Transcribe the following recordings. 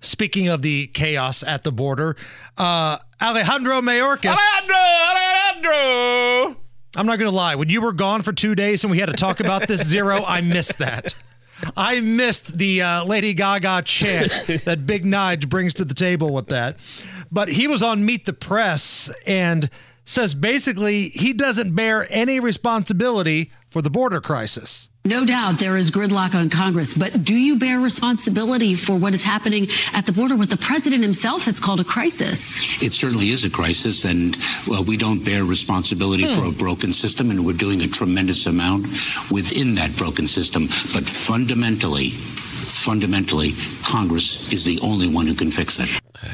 Speaking of the chaos at the border, Alejandro Mayorkas. Alejandro! I'm not going to lie. When you were gone for 2 days and we had to talk about this zero, I missed that. I missed the Lady Gaga chant that Big Nigel brings to the table with that. But he was on Meet the Press and says basically he doesn't bear any responsibility for the border crisis. No doubt there is gridlock on Congress, but do you bear responsibility for what is happening at the border, what the president himself has called a crisis? It certainly is a crisis, and well, we don't bear responsibility for a broken system, and we're doing a tremendous amount within that broken system. But fundamentally, Congress is the only one who can fix it.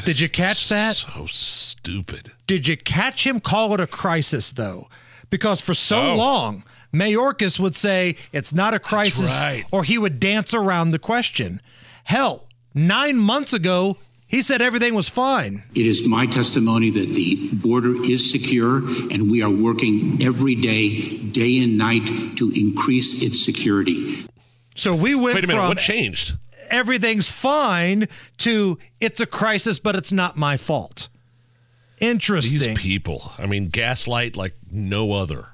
Did you catch that? So stupid. Did you catch him call it a crisis, though? Because for so long, Mayorkas would say it's not a crisis, right, or he would dance around the question. Hell, 9 months ago, he said everything was fine. It is my testimony that the border is secure, and we are working every day, day and night, to increase its security. So we went from what changed? Everything's fine to it's a crisis, but it's not my fault. Interesting. These people, I mean, gaslight like no other.